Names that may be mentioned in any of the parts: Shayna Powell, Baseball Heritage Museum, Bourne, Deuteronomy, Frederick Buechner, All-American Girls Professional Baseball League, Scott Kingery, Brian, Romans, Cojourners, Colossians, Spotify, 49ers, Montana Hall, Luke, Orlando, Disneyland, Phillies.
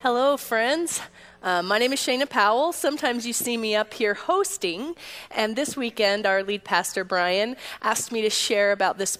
Hello, friends. My name is Shayna Powell. Sometimes you see me up here hosting, and this weekend our lead pastor, Brian, asked me to share about this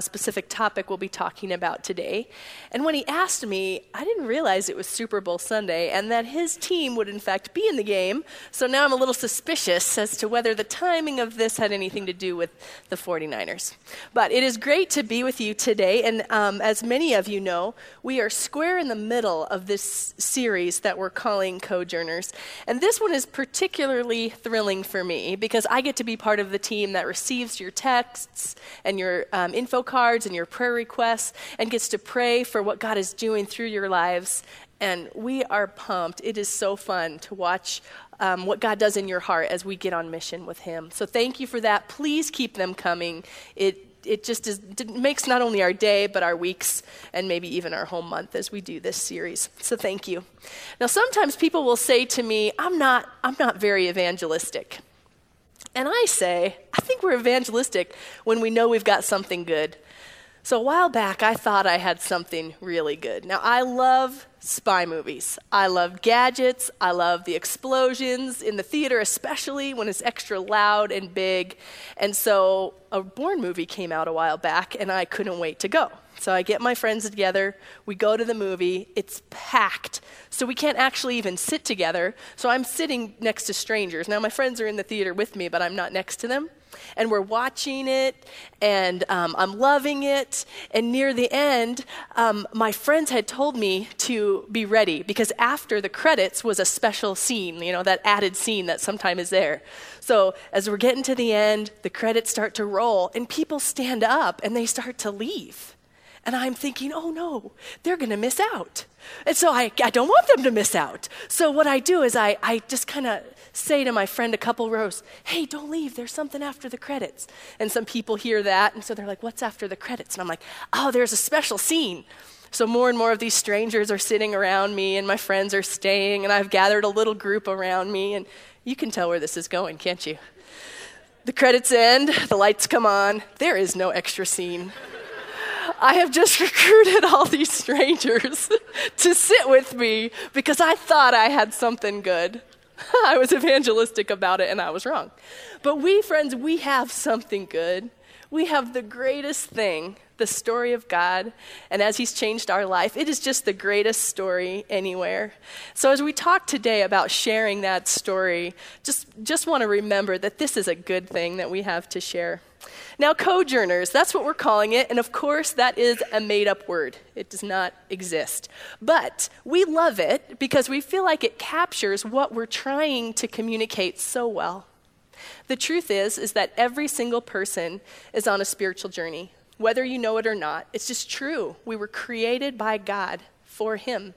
specific topic we'll be talking about today. And when he asked me, I didn't realize it was Super Bowl Sunday and that his team would in fact be in the game, so now I'm a little suspicious as to whether the timing of this had anything to do with the 49ers. But it is great to be with you today, and as many of you know, we are square in the middle of this series that we're calling Cojourners, and this one is particularly thrilling for me because I get to be part of the team that receives your texts and your info cards and your prayer requests and gets to pray for what God is doing through your lives. And we are pumped. It is so fun to watch what God does in your heart as we get on mission with him. So thank you for that. Please keep them coming. It just makes not only our day, but our weeks, and maybe even our whole month as we do this series. So thank you. Now, sometimes people will say to me, I'm not very evangelistic. And I say, I think we're evangelistic when we know we've got something good. So a while back, I thought I had something really good. Now, I love spy movies. I love gadgets. I love the explosions in the theater, especially when it's extra loud and big. And so a Bourne movie came out a while back, and I couldn't wait to go. So I get my friends together, we go to the movie, it's packed, so we can't actually even sit together, so I'm sitting next to strangers. Now my friends are in the theater with me, but I'm not next to them, and we're watching it, and I'm loving it, and near the end, my friends had told me to be ready, because after the credits was a special scene, you know, that added scene that sometimes is there. So as we're getting to the end, the credits start to roll, and people stand up, and they start to leave. And I'm thinking, oh no, they're going to miss out. And so I don't want them to miss out. So what I do is I just kind of say to my friend a couple rows, hey, don't leave, there's something after the credits. And some people hear that, and so they're like, what's after the credits? And I'm like, oh, there's a special scene. So more and more of these strangers are sitting around me, and my friends are staying, and I've gathered a little group around me, and you can tell where this is going, can't you? The credits end, the lights come on, there is no extra scene. I have just recruited all these strangers to sit with me because I thought I had something good. I was evangelistic about it, and I was wrong. But we, friends, we have something good. We have the greatest thing, the story of God, and as he's changed our life, it is just the greatest story anywhere. So as we talk today about sharing that story, just want to remember that this is a good thing that we have to share. Now, Cojourners, that's what we're calling it, and of course, that is a made-up word. It does not exist. But we love it because we feel like it captures what we're trying to communicate so well. The truth is that every single person is on a spiritual journey, whether you know it or not. It's just true. We were created by God for him.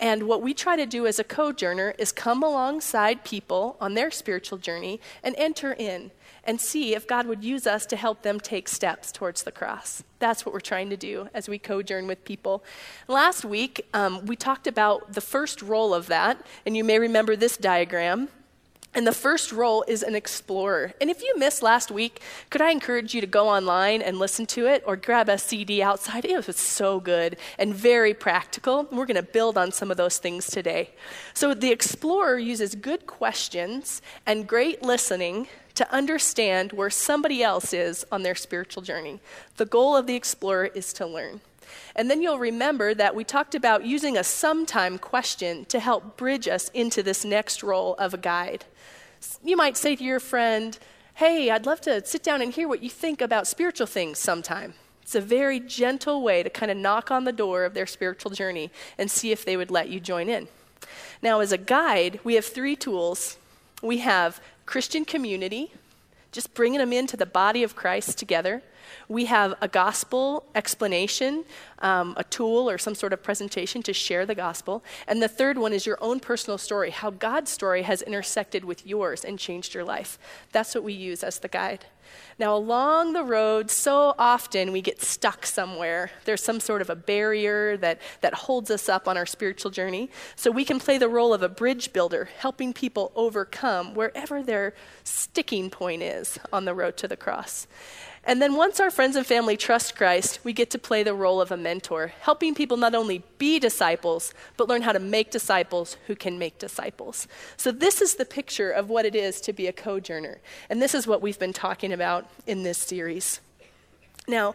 And what we try to do as a cojourner is come alongside people on their spiritual journey and enter in and see if God would use us to help them take steps towards the cross. That's what we're trying to do as we cojourn with people. Last week, we talked about the first role of that, and you may remember this diagram. And the first role is an explorer. And if you missed last week, could I encourage you to go online and listen to it or grab a CD outside? It was so good and very practical. We're going to build on some of those things today. So the explorer uses good questions and great listening to understand where somebody else is on their spiritual journey. The goal of the explorer is to learn. And then you'll remember that we talked about using a sometime question to help bridge us into this next role of a guide. You might say to your friend, hey, I'd love to sit down and hear what you think about spiritual things sometime. It's a very gentle way to kind of knock on the door of their spiritual journey and see if they would let you join in. Now, as a guide, we have three tools. We have Christian community, just bringing them into the body of Christ together. We have a gospel explanation, a tool or some sort of presentation to share the gospel. And the third one is your own personal story, how God's story has intersected with yours and changed your life. That's what we use as the guide. Now, along the road, so often we get stuck somewhere. There's some sort of a barrier that holds us up on our spiritual journey. So we can play the role of a bridge builder, helping people overcome wherever their sticking point is on the road to the cross. And then once our friends and family trust Christ, we get to play the role of a mentor, helping people not only be disciples, but learn how to make disciples who can make disciples. So this is the picture of what it is to be a Cojourner. And this is what we've been talking about in this series. Now,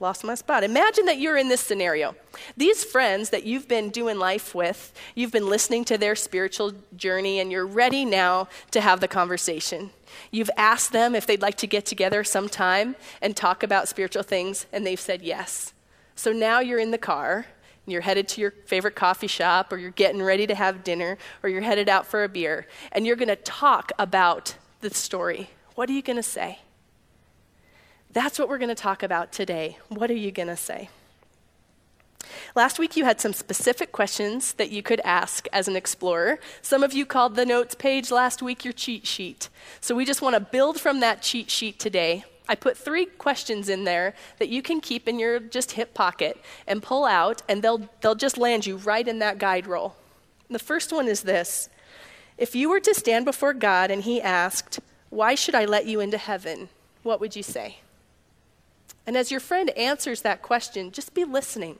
lost my spot. Imagine that you're in this scenario. These friends that you've been doing life with, you've been listening to their spiritual journey, and you're ready now to have the conversation. You've asked them if they'd like to get together sometime and talk about spiritual things, and they've said yes. So now you're in the car, and you're headed to your favorite coffee shop, or you're getting ready to have dinner, or you're headed out for a beer, and you're going to talk about the story. What are you going to say? That's what we're going to talk about today. What are you going to say? Last week, you had some specific questions that you could ask as an explorer. Some of you called the notes page last week your cheat sheet. So we just want to build from that cheat sheet today. I put 3 questions in there that you can keep in your just hip pocket and pull out, and they'll just land you right in that guide roll. And the first one is this. If you were to stand before God and he asked, "Why should I let you into heaven?" what would you say? And as your friend answers that question, just be listening.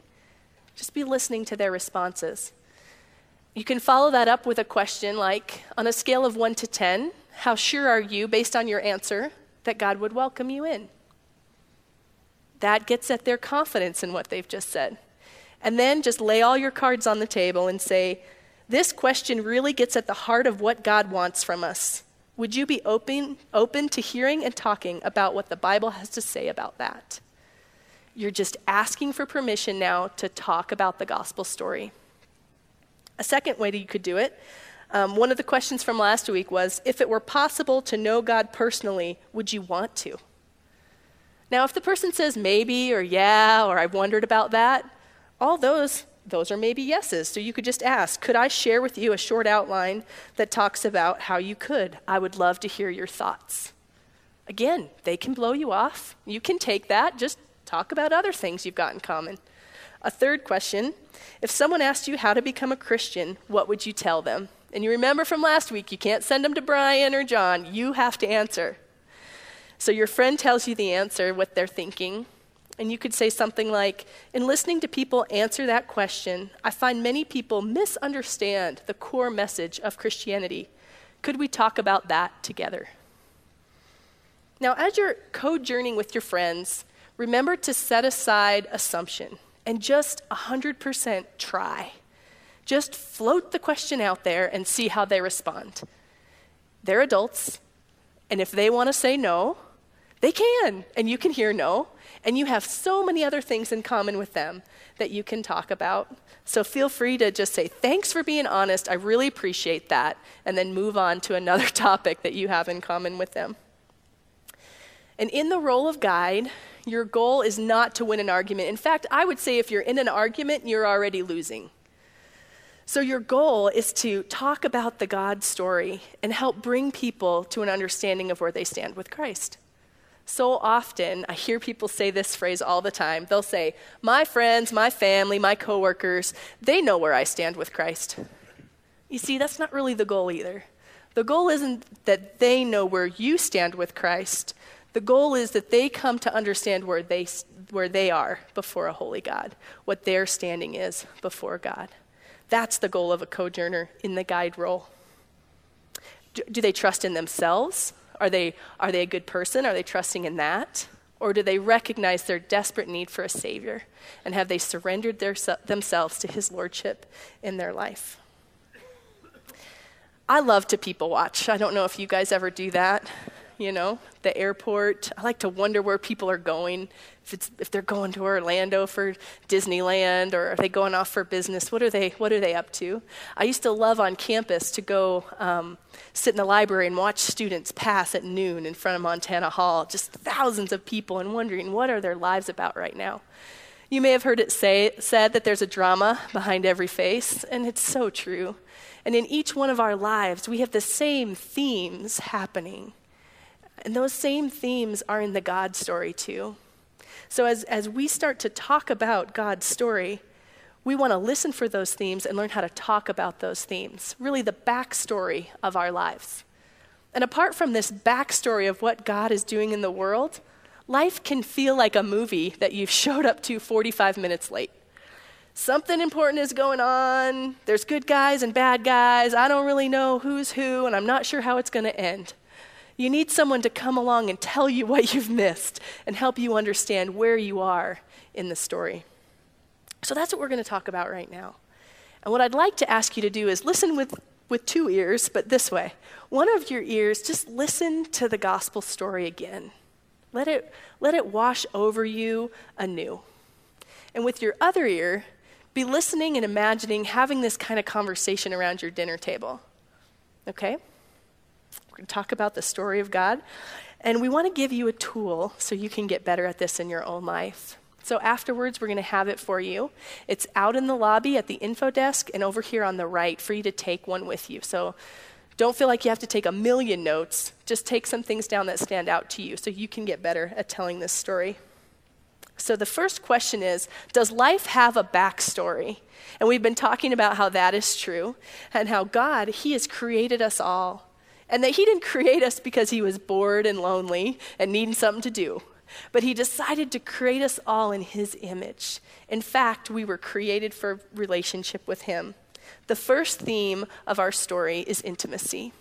Just be listening to their responses. You can follow that up with a question like, on a scale of 1 to 10, how sure are you, based on your answer, that God would welcome you in? That gets at their confidence in what they've just said. And then just lay all your cards on the table and say, this question really gets at the heart of what God wants from us. Would you be open to hearing and talking about what the Bible has to say about that? You're just asking for permission now to talk about the gospel story. A second way that you could do it, one of the questions from last week was, if it were possible to know God personally, would you want to? Now, if the person says maybe or yeah, or I've wondered about that, all those are maybe yeses. So you could just ask, could I share with you a short outline that talks about how you could? I would love to hear your thoughts. Again, they can blow you off. You can take that. Just talk about other things you've got in common. A third question, if someone asked you how to become a Christian, what would you tell them? And you remember from last week, you can't send them to Brian or John. You have to answer. So your friend tells you the answer, what they're thinking. And you could say something like, in listening to people answer that question, I find many people misunderstand the core message of Christianity. Could we talk about that together? Now, as you're co-journeying with your friends, remember to set aside assumption and just 100% try. Just float the question out there and see how they respond. They're adults, and if they want to say no, they can, and you can hear no, and you have so many other things in common with them that you can talk about. So feel free to just say, thanks for being honest, I really appreciate that, and then move on to another topic that you have in common with them. And in the role of guide, your goal is not to win an argument. In fact, I would say if you're in an argument, you're already losing. So your goal is to talk about the God story and help bring people to an understanding of where they stand with Christ. So often, I hear people say this phrase all the time. They'll say, my friends, my family, my coworkers, they know where I stand with Christ. You see, that's not really the goal either. The goal isn't that they know where you stand with Christ. The goal is that they come to understand where they are before a holy God, what their standing is before God. That's the goal of a Cojourner in the guide role. Do they trust in themselves? Are they a good person? Are they trusting in that? Or do they recognize their desperate need for a Savior? And have they surrendered themselves to his lordship in their life? I love to people watch. I don't know if you guys ever do that. You know, the airport. I like to wonder where people are going. If they're going to Orlando for Disneyland, or are they going off for business? What are they up to? I used to love on campus to go sit in the library and watch students pass at noon in front of Montana Hall. Just thousands of people, and wondering what are their lives about right now. You may have heard it said that there's a drama behind every face, and it's so true. And in each one of our lives, we have the same themes happening. And those same themes are in the God story too. So as we start to talk about God's story, we want to listen for those themes and learn how to talk about those themes, really the backstory of our lives. And apart from this backstory of what God is doing in the world, life can feel like a movie that you've showed up to 45 minutes late. Something important is going on. There's good guys and bad guys. I don't really know who's who, and I'm not sure how it's going to end. You need someone to come along and tell you what you've missed and help you understand where you are in the story. So that's what we're going to talk about right now. And what I'd like to ask you to do is listen with two ears, but this way. One of your ears, just listen to the gospel story again. Let it wash over you anew. And with your other ear, be listening and imagining having this kind of conversation around your dinner table. Okay? We're going to talk about the story of God. And we want to give you a tool so you can get better at this in your own life. So afterwards, we're going to have it for you. It's out in the lobby at the info desk and over here on the right for you to take one with you. So don't feel like you have to take 1,000,000 notes. Just take some things down that stand out to you so you can get better at telling this story. So the first question is, does life have a backstory? And we've been talking about how that is true and how God, he has created us all. And that he didn't create us because he was bored and lonely and needing something to do. But he decided to create us all in his image. In fact, we were created for relationship with him. The first theme of our story is intimacy.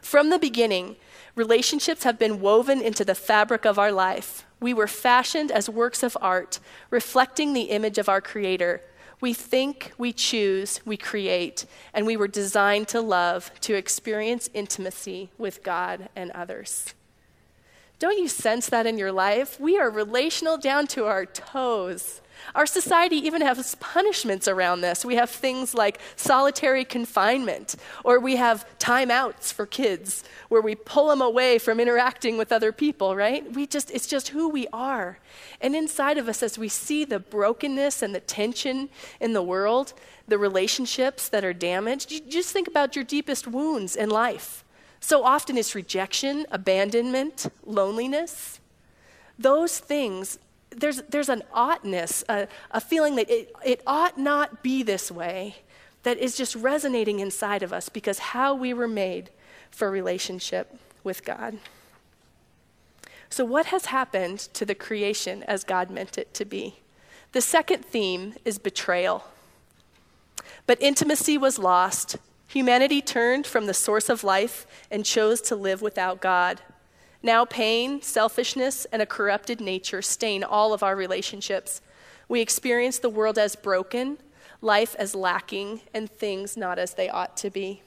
From the beginning, relationships have been woven into the fabric of our life. We were fashioned as works of art, reflecting the image of our Creator. We think, we choose, we create, and we were designed to love, to experience intimacy with God and others. Don't you sense that in your life? We are relational down to our toes. Our society even has punishments around this. We have things like solitary confinement, or we have timeouts for kids where we pull them away from interacting with other people, right? It's just who we are. And inside of us, as we see the brokenness and the tension in the world, the relationships that are damaged, you just think about your deepest wounds in life. So often it's rejection, abandonment, loneliness. Those things, there's an oughtness, a feeling that it ought not be this way, that is just resonating inside of us because how we were made for relationship with God. So what has happened to the creation as God meant it to be? The second theme is betrayal. But intimacy was lost. Humanity turned from the source of life and chose to live without God. Now pain, selfishness, and a corrupted nature stain all of our relationships. We experience the world as broken, life as lacking, and things not as they ought to be.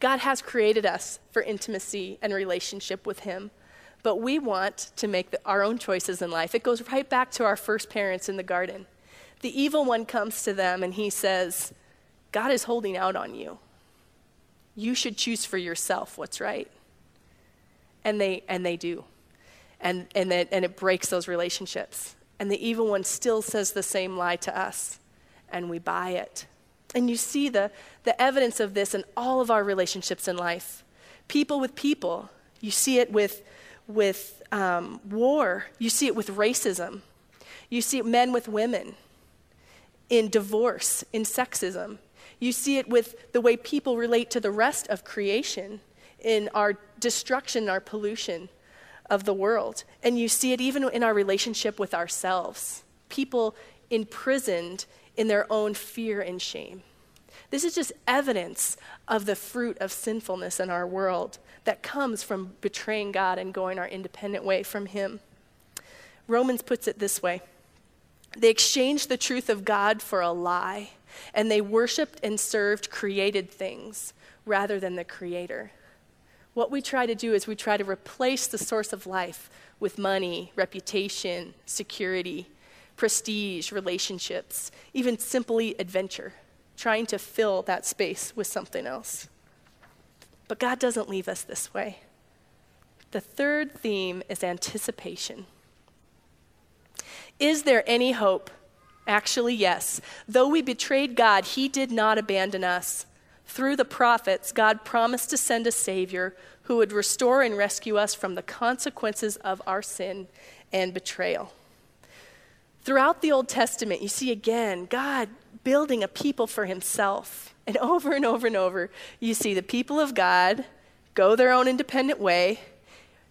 God has created us for intimacy and relationship with him, but we want to make our own choices in life. It goes right back to our first parents in the garden. The evil one comes to them and he says, God is holding out on you. You should choose for yourself what's right. And they do. And it breaks those relationships. And the evil one still says the same lie to us, and we buy it. And you see the evidence of this in all of our relationships in life. People with people. You see it with war. You see it with racism. You see it men with women. In divorce, in sexism. You see it with the way people relate to the rest of creation, in our destruction, our pollution of the world. And you see it even in our relationship with ourselves. People imprisoned in their own fear and shame. This is just evidence of the fruit of sinfulness in our world that comes from betraying God and going our independent way from him. Romans puts it this way. They exchanged the truth of God for a lie, and they worshiped and served created things rather than the Creator. What we try to do is we try to replace the source of life with money, reputation, security, prestige, relationships, even simply adventure, trying to fill that space with something else. But God doesn't leave us this way. The third theme is anticipation. Is there any hope? Actually, yes. Though we betrayed God, he did not abandon us. Through the prophets, God promised to send a Savior who would restore and rescue us from the consequences of our sin and betrayal. Throughout the Old Testament, you see again, God building a people for himself. And over and over, you see the people of God go their own independent way,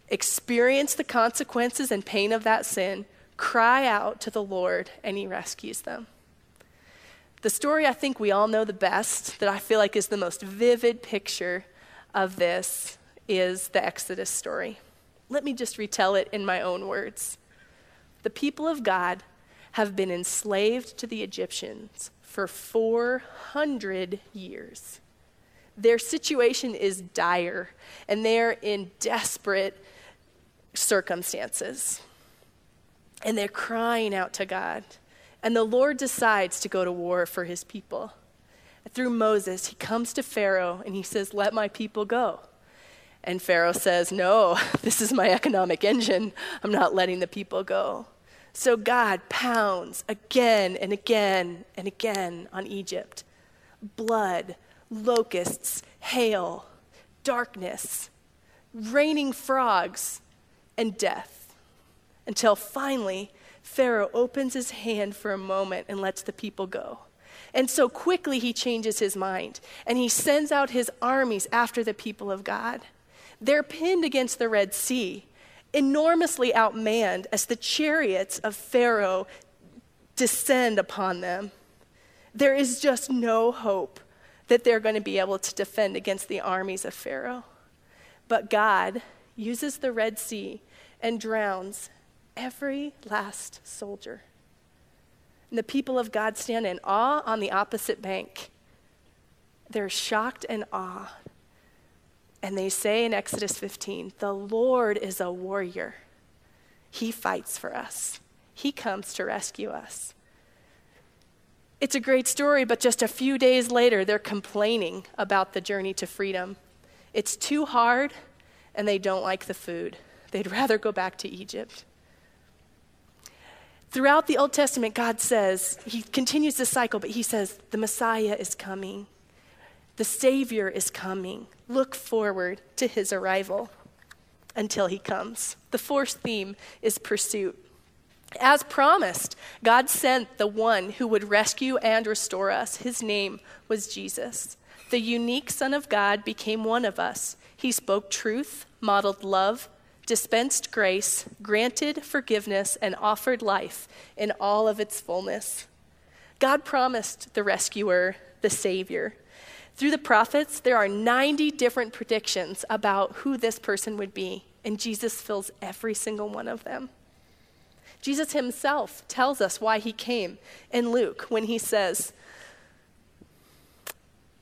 experience the consequences and pain of that sin, cry out to the Lord, and he rescues them. The story I think we all know the best, that I feel like is the most vivid picture of this, is the Exodus story. Let me just retell it in my own words. The people of God have been enslaved to the Egyptians for 400 years. Their situation is dire, and they're in desperate circumstances. And they're crying out to God. And the Lord decides to go to war for his people. Through Moses, he comes to Pharaoh, and he says, "Let my people go." And Pharaoh says, "No, this is my economic engine. I'm not letting the people go." So God pounds again and again and again on Egypt. Blood, locusts, hail, darkness, raining frogs, and death. Until finally, Pharaoh opens his hand for a moment and lets the people go. And so quickly he changes his mind, and he sends out his armies after the people of God. They're pinned against the Red Sea, enormously outmanned as the chariots of Pharaoh descend upon them. There is just no hope that they're going to be able to defend against the armies of Pharaoh. But God uses the Red Sea and drowns every last soldier. And the people of God stand in awe on the opposite bank. They're shocked and awed. And they say in Exodus 15, "The Lord is a warrior. He fights for us. He comes to rescue us." It's a great story, but just a few days later, they're complaining about the journey to freedom. It's too hard, and they don't like the food. They'd rather go back to Egypt. Throughout the Old Testament, God says, he continues this cycle, but he says, the Messiah is coming. The Savior is coming. Look forward to his arrival until he comes. The fourth theme is pursuit. As promised, God sent the one who would rescue and restore us. His name was Jesus. The unique Son of God became one of us. He spoke truth, modeled love, dispensed grace, granted forgiveness, and offered life in all of its fullness. God promised the rescuer, the Savior. Through the prophets, there are 90 different predictions about who this person would be, and Jesus fills every single one of them. Jesus himself tells us why he came in Luke when he says,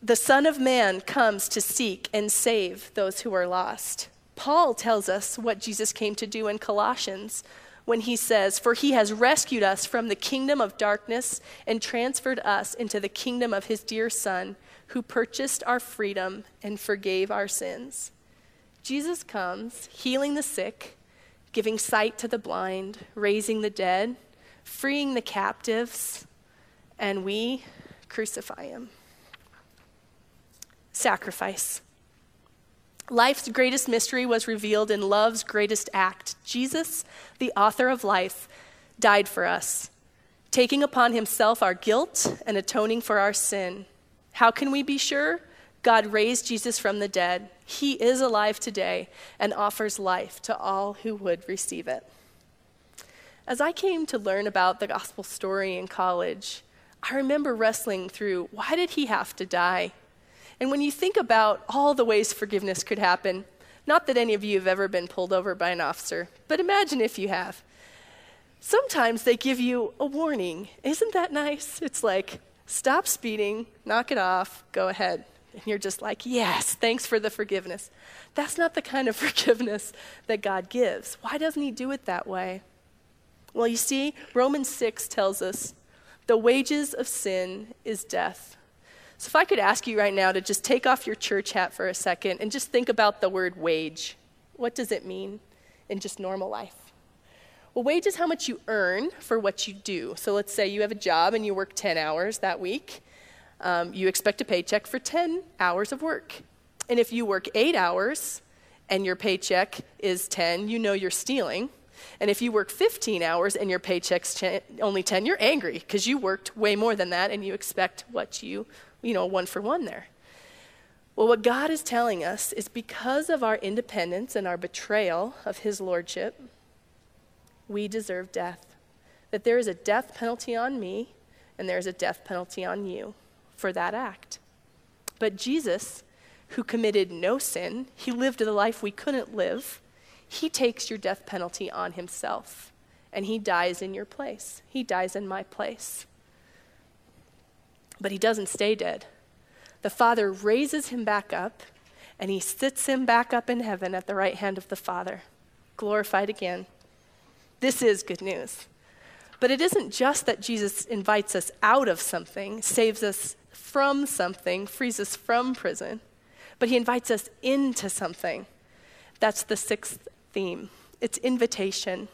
"The Son of Man comes to seek and save those who are lost." Paul tells us what Jesus came to do in Colossians when he says, "For he has rescued us from the kingdom of darkness and transferred us into the kingdom of his dear Son, who purchased our freedom and forgave our sins." Jesus comes healing the sick, giving sight to the blind, raising the dead, freeing the captives, and we crucify him. Sacrifice. Life's greatest mystery was revealed in love's greatest act. Jesus, the author of life, died for us, taking upon himself our guilt and atoning for our sin. How can we be sure? God raised Jesus from the dead. He is alive today and offers life to all who would receive it. As I came to learn about the gospel story in college, I remember wrestling through, why did he have to die? And when you think about all the ways forgiveness could happen, not that any of you have ever been pulled over by an officer, but imagine if you have. Sometimes they give you a warning. Isn't that nice? It's like, stop speeding, knock it off, go ahead. And you're just like, yes, thanks for the forgiveness. That's not the kind of forgiveness that God gives. Why doesn't he do it that way? Well, you see, Romans 6 tells us, the wages of sin is death. So if I could ask you right now to just take off your church hat for a second and just think about the word wage. What does it mean in just normal life? Well, wage is how much you earn for what you do. So let's say you have a job and you work 10 hours that week. You expect a paycheck for 10 hours of work. And if you work 8 hours and your paycheck is 10, you know you're stealing. And if you work 15 hours and your paycheck's only 10, you're angry because you worked way more than that and you expect what you know, one for one there. Well, what God is telling us is because of our independence and our betrayal of his lordship, we deserve death. That there is a death penalty on me and there is a death penalty on you for that act. But Jesus, who committed no sin, he lived the life we couldn't live, he takes your death penalty on himself and he dies in your place. He dies in my place. But he doesn't stay dead. The Father raises him back up and he sits him back up in heaven at the right hand of the Father, glorified again. This is good news. But it isn't just that Jesus invites us out of something, saves us from something, frees us from prison, but he invites us into something. That's the sixth theme. It's invitation.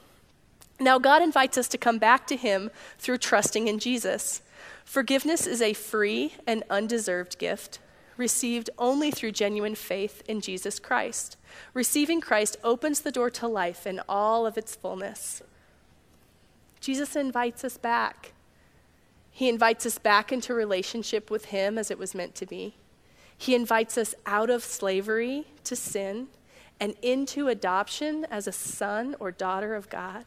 Now, God invites us to come back to him through trusting in Jesus. Forgiveness is a free and undeserved gift received only through genuine faith in Jesus Christ. Receiving Christ opens the door to life in all of its fullness. Jesus invites us back. He invites us back into relationship with him as it was meant to be. He invites us out of slavery to sin and into adoption as a son or daughter of God.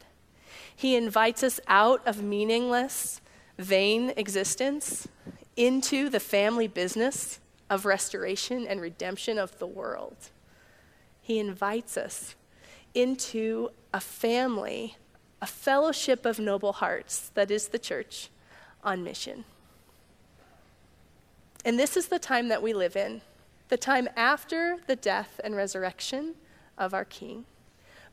He invites us out of meaningless, vain existence into the family business of restoration and redemption of the world. He invites us into a family, a fellowship of noble hearts that is the church on mission. And this is the time that we live in, the time after the death and resurrection of our King,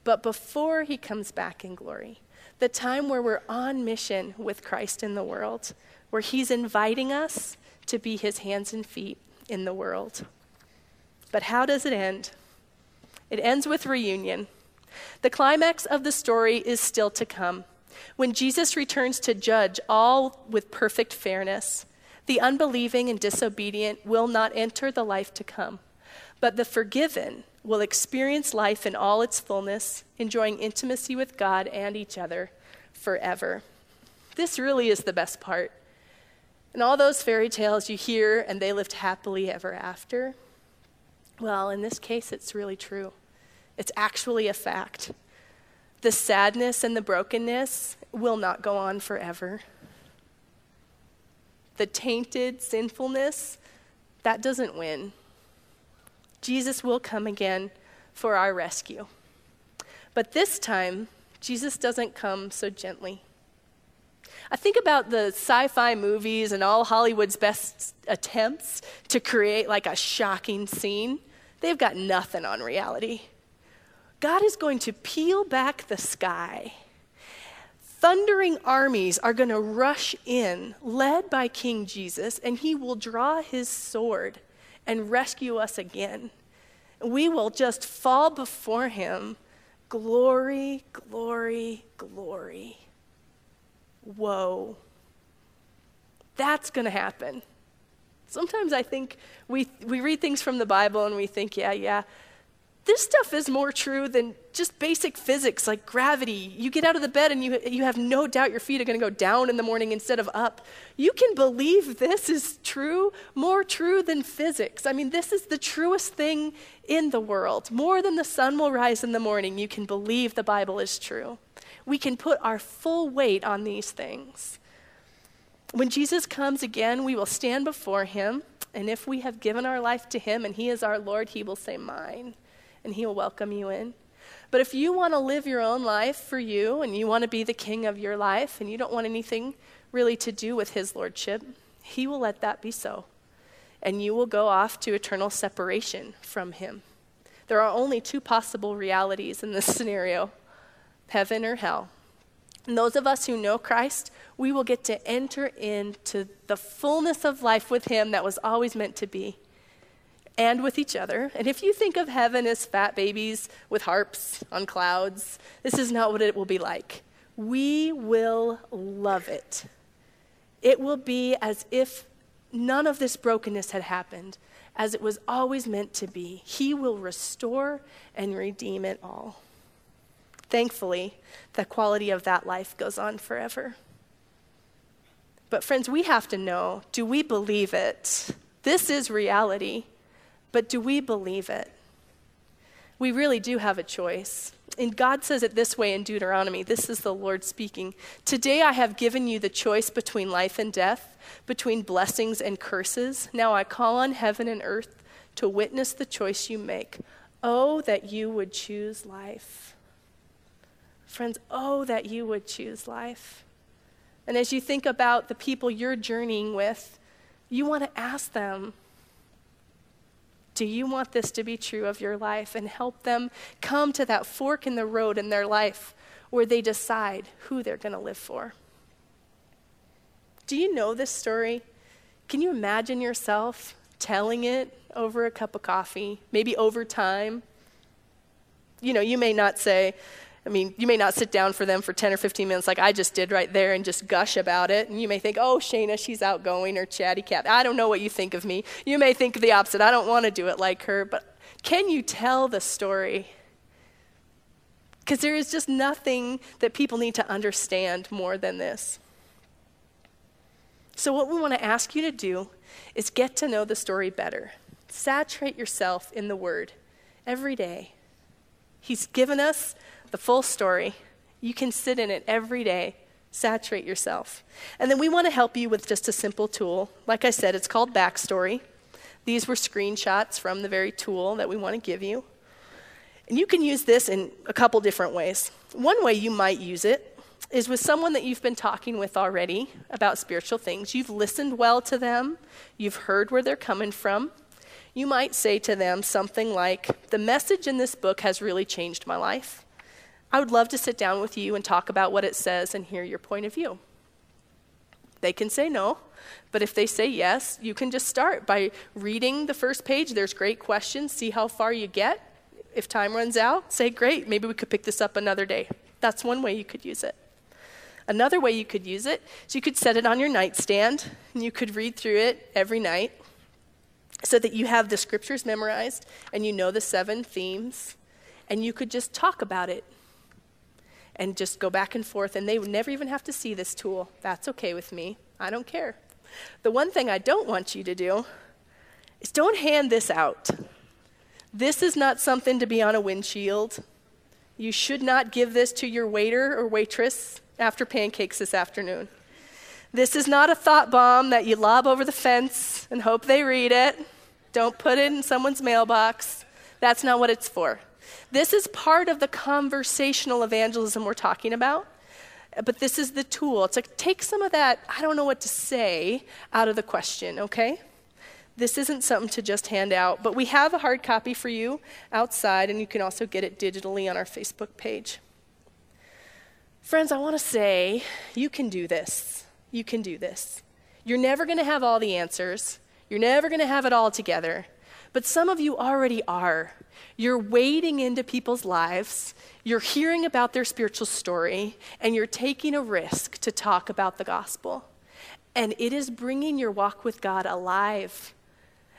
but before he comes back in glory, the time where we're on mission with Christ in the world, where he's inviting us to be his hands and feet in the world. But how does it end? It ends with reunion. The climax of the story is still to come. When Jesus returns to judge all with perfect fairness, the unbelieving and disobedient will not enter the life to come, but the forgiven will experience life in all its fullness, enjoying intimacy with God and each other forever. This really is the best part. And all those fairy tales you hear, and they lived happily ever after, well, in this case, it's really true. It's actually a fact. The sadness and the brokenness will not go on forever. The tainted sinfulness, that doesn't win. Jesus will come again for our rescue. But this time, Jesus doesn't come so gently. I think about the sci-fi movies and all Hollywood's best attempts to create like a shocking scene. They've got nothing on reality. God is going to peel back the sky. Thundering armies are going to rush in, led by King Jesus, and he will draw his sword and rescue us again. We will just fall before him. Glory, glory, glory. Whoa. That's going to happen. Sometimes I think we read things from the Bible and we think, yeah. This stuff is more true than just basic physics like gravity. You get out of the bed and you have no doubt your feet are going to go down in the morning instead of up. You can believe this is true, more true than physics. I mean, this is the truest thing in the world. More than the sun will rise in the morning, you can believe the Bible is true. We can put our full weight on these things. When Jesus comes again, we will stand before him, and if we have given our life to him and he is our Lord, he will say, "Mine." And he'll welcome you in. But if you want to live your own life for you and you want to be the king of your life and you don't want anything really to do with his lordship, he will let that be so. And you will go off to eternal separation from him. There are only two possible realities in this scenario, heaven or hell. And those of us who know Christ, we will get to enter into the fullness of life with him that was always meant to be. And with each other. And if you think of heaven as fat babies with harps on clouds, this is not what it will be like. We will love it. It will be as if none of this brokenness had happened, as it was always meant to be. He will restore and redeem it all. thankfully, the quality of that life goes on forever. But friends, we have to know, do we believe it? This is reality, but do we believe it? We really do have a choice. And God says it this way in Deuteronomy. This is the Lord speaking. Today I have given you the choice between life and death, between blessings and curses. Now I call on heaven and earth to witness the choice you make. Oh, that you would choose life. Friends, oh, that you would choose life. And as you think about the people you're journeying with, you want to ask them, do you want this to be true of your life? And help them come to that fork in the road in their life where they decide who they're going to live for. Do you know this story? Can you imagine yourself telling it over a cup of coffee, maybe over time? You know, you may not say, I mean, you may not sit down for them for 10 or 15 minutes like I just did right there and just gush about it. And you may think, oh, Shayna, she's outgoing or chatty cat. I don't know what you think of me. You may think the opposite. I don't want to do it like her. But can you tell the story? Because there is just nothing that people need to understand more than this. So what we want to ask you to do is get to know the story better. Saturate yourself in the Word every day. He's given us the full story. You can sit in it every day. Saturate yourself. And then we want to help you with just a simple tool. Like I said, it's called Backstory. These were screenshots from the very tool that we want to give you. And you can use this in a couple different ways. One way you might use it is with someone that you've been talking with already about spiritual things. You've listened well to them. You've heard where they're coming from. You might say to them something like, the message in this book has really changed my life. I would love to sit down with you and talk about what it says and hear your point of view. They can say no, but if they say yes, you can just start by reading the first page. There's great questions. See how far you get. If time runs out, say, great, maybe we could pick this up another day. That's one way you could use it. Another way you could use it is you could set it on your nightstand, and you could read through it every night so that you have the scriptures memorized and you know the 7 themes, and you could just talk about it and just go back and forth, and they would never even have to see this tool. That's okay with me. I don't care. The one thing I don't want you to do is don't hand this out. This is not something to be on a windshield. You should not give this to your waiter or waitress after pancakes this afternoon. This is not a thought bomb that you lob over the fence and hope they read it. Don't put it in someone's mailbox. That's not what it's for. This is part of the conversational evangelism we're talking about, but this is the tool. It's like, take some of that, I don't know what to say, out of the question, okay? This isn't something to just hand out, but we have a hard copy for you outside, and you can also get it digitally on our Facebook page. Friends, I want to say, you can do this. You can do this. You're never going to have all the answers. You're never going to have it all together. But some of you already are. You're wading into people's lives, you're hearing about their spiritual story, and you're taking a risk to talk about the gospel. And it is bringing your walk with God alive.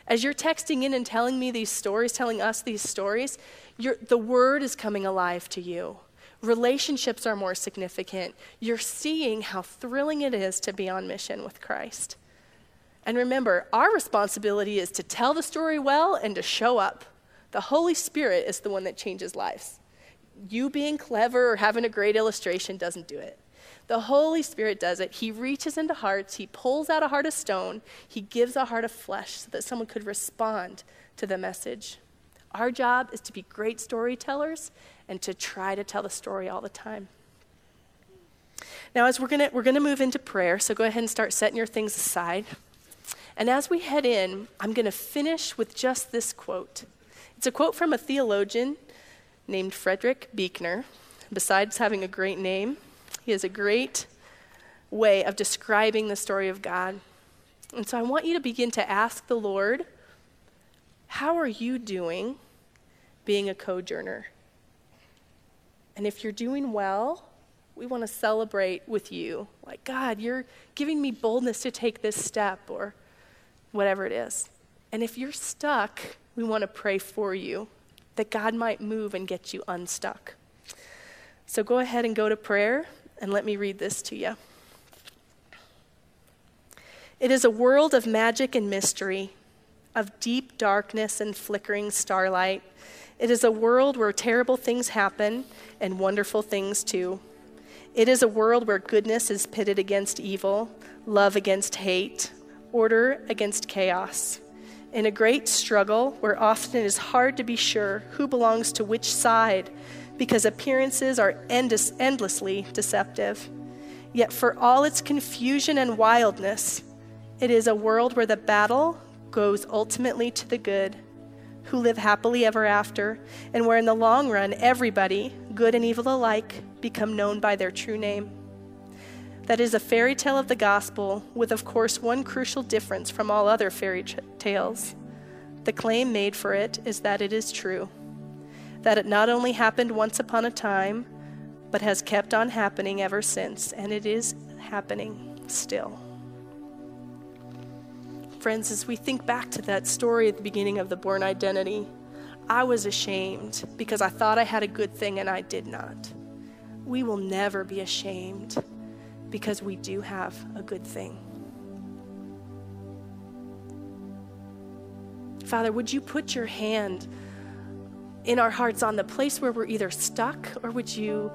As you're texting in and telling me these stories, telling us these stories, the Word is coming alive to you. Relationships are more significant. You're seeing how thrilling it is to be on mission with Christ. And remember, our responsibility is to tell the story well and to show up. The Holy Spirit is the one that changes lives. You being clever or having a great illustration doesn't do it. The Holy Spirit does it. He reaches into hearts. He pulls out a heart of stone. He gives a heart of flesh so that someone could respond to the message. Our job is to be great storytellers and to try to tell the story all the time. Now, as we're gonna move into prayer, so go ahead and start setting your things aside. And as we head in, I'm going to finish with just this quote. It's a quote from a theologian named Frederick Buechner. Besides having a great name, he has a great way of describing the story of God. And so I want you to begin to ask the Lord, how are you doing being a cojourner? And if you're doing well, we want to celebrate with you. Like, God, you're giving me boldness to take this step, or whatever it is. And if you're stuck, we want to pray for you, that God might move and get you unstuck. So go ahead and go to prayer, and let me read this to you. It is a world of magic and mystery, of deep darkness and flickering starlight. It is a world where terrible things happen and wonderful things too. It is a world where goodness is pitted against evil, love against hate, order against chaos. In a great struggle where often it is hard to be sure who belongs to which side because appearances are endlessly deceptive. Yet for all its confusion and wildness, it is a world where the battle goes ultimately to the good, who live happily ever after, and where in the long run, everybody, good and evil alike, become known by their true name. That is a fairy tale of the gospel, with of course one crucial difference from all other fairy tales. The claim made for it is that it is true, that it not only happened once upon a time, but has kept on happening ever since, and it is happening still. Friends, as we think back to that story at the beginning of the Bourne identity, I was ashamed because I thought I had a good thing and I did not. We will never be ashamed because we do have a good thing. Father, would you put your hand in our hearts on the place where we're either stuck, or would you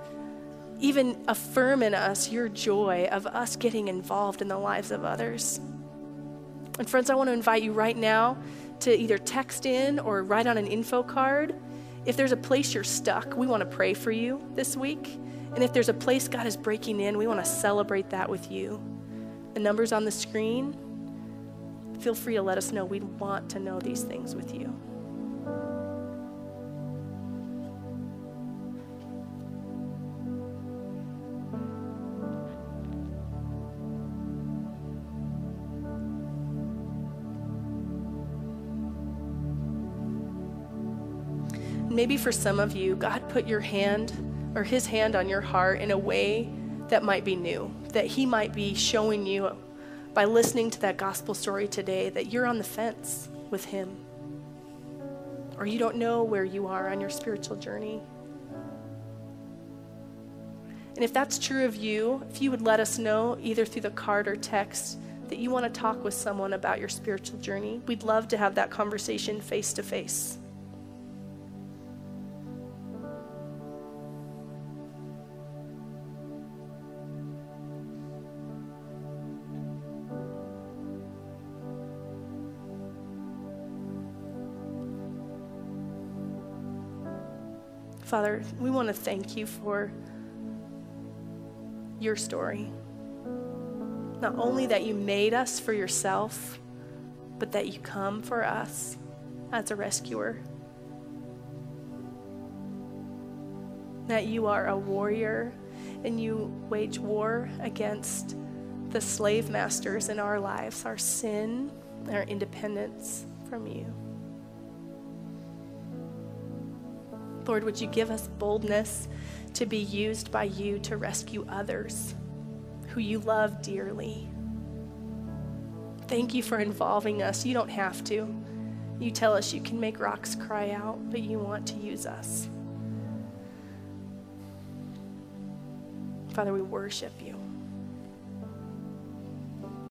even affirm in us your joy of us getting involved in the lives of others? And friends, I want to invite you right now to either text in or write on an info card. If there's a place you're stuck, we want to pray for you this week. And if there's a place God is breaking in, we want to celebrate that with you. The number's on the screen. Feel free to let us know. We want to know these things with you. Maybe for some of you, God put your hand or his hand on your heart in a way that might be new, that he might be showing you by listening to that gospel story today that you're on the fence with him, or you don't know where you are on your spiritual journey. And if that's true of you, if you would let us know either through the card or text that you want to talk with someone about your spiritual journey, we'd love to have that conversation face to face. Father, we want to thank you for your story. Not only that you made us for yourself, but that you come for us as a rescuer. That you are a warrior and you wage war against the slave masters in our lives, our sin, our independence from you. Lord, would you give us boldness to be used by you to rescue others who you love dearly? Thank you for involving us. You don't have to. You tell us you can make rocks cry out, but you want to use us. Father, we worship you.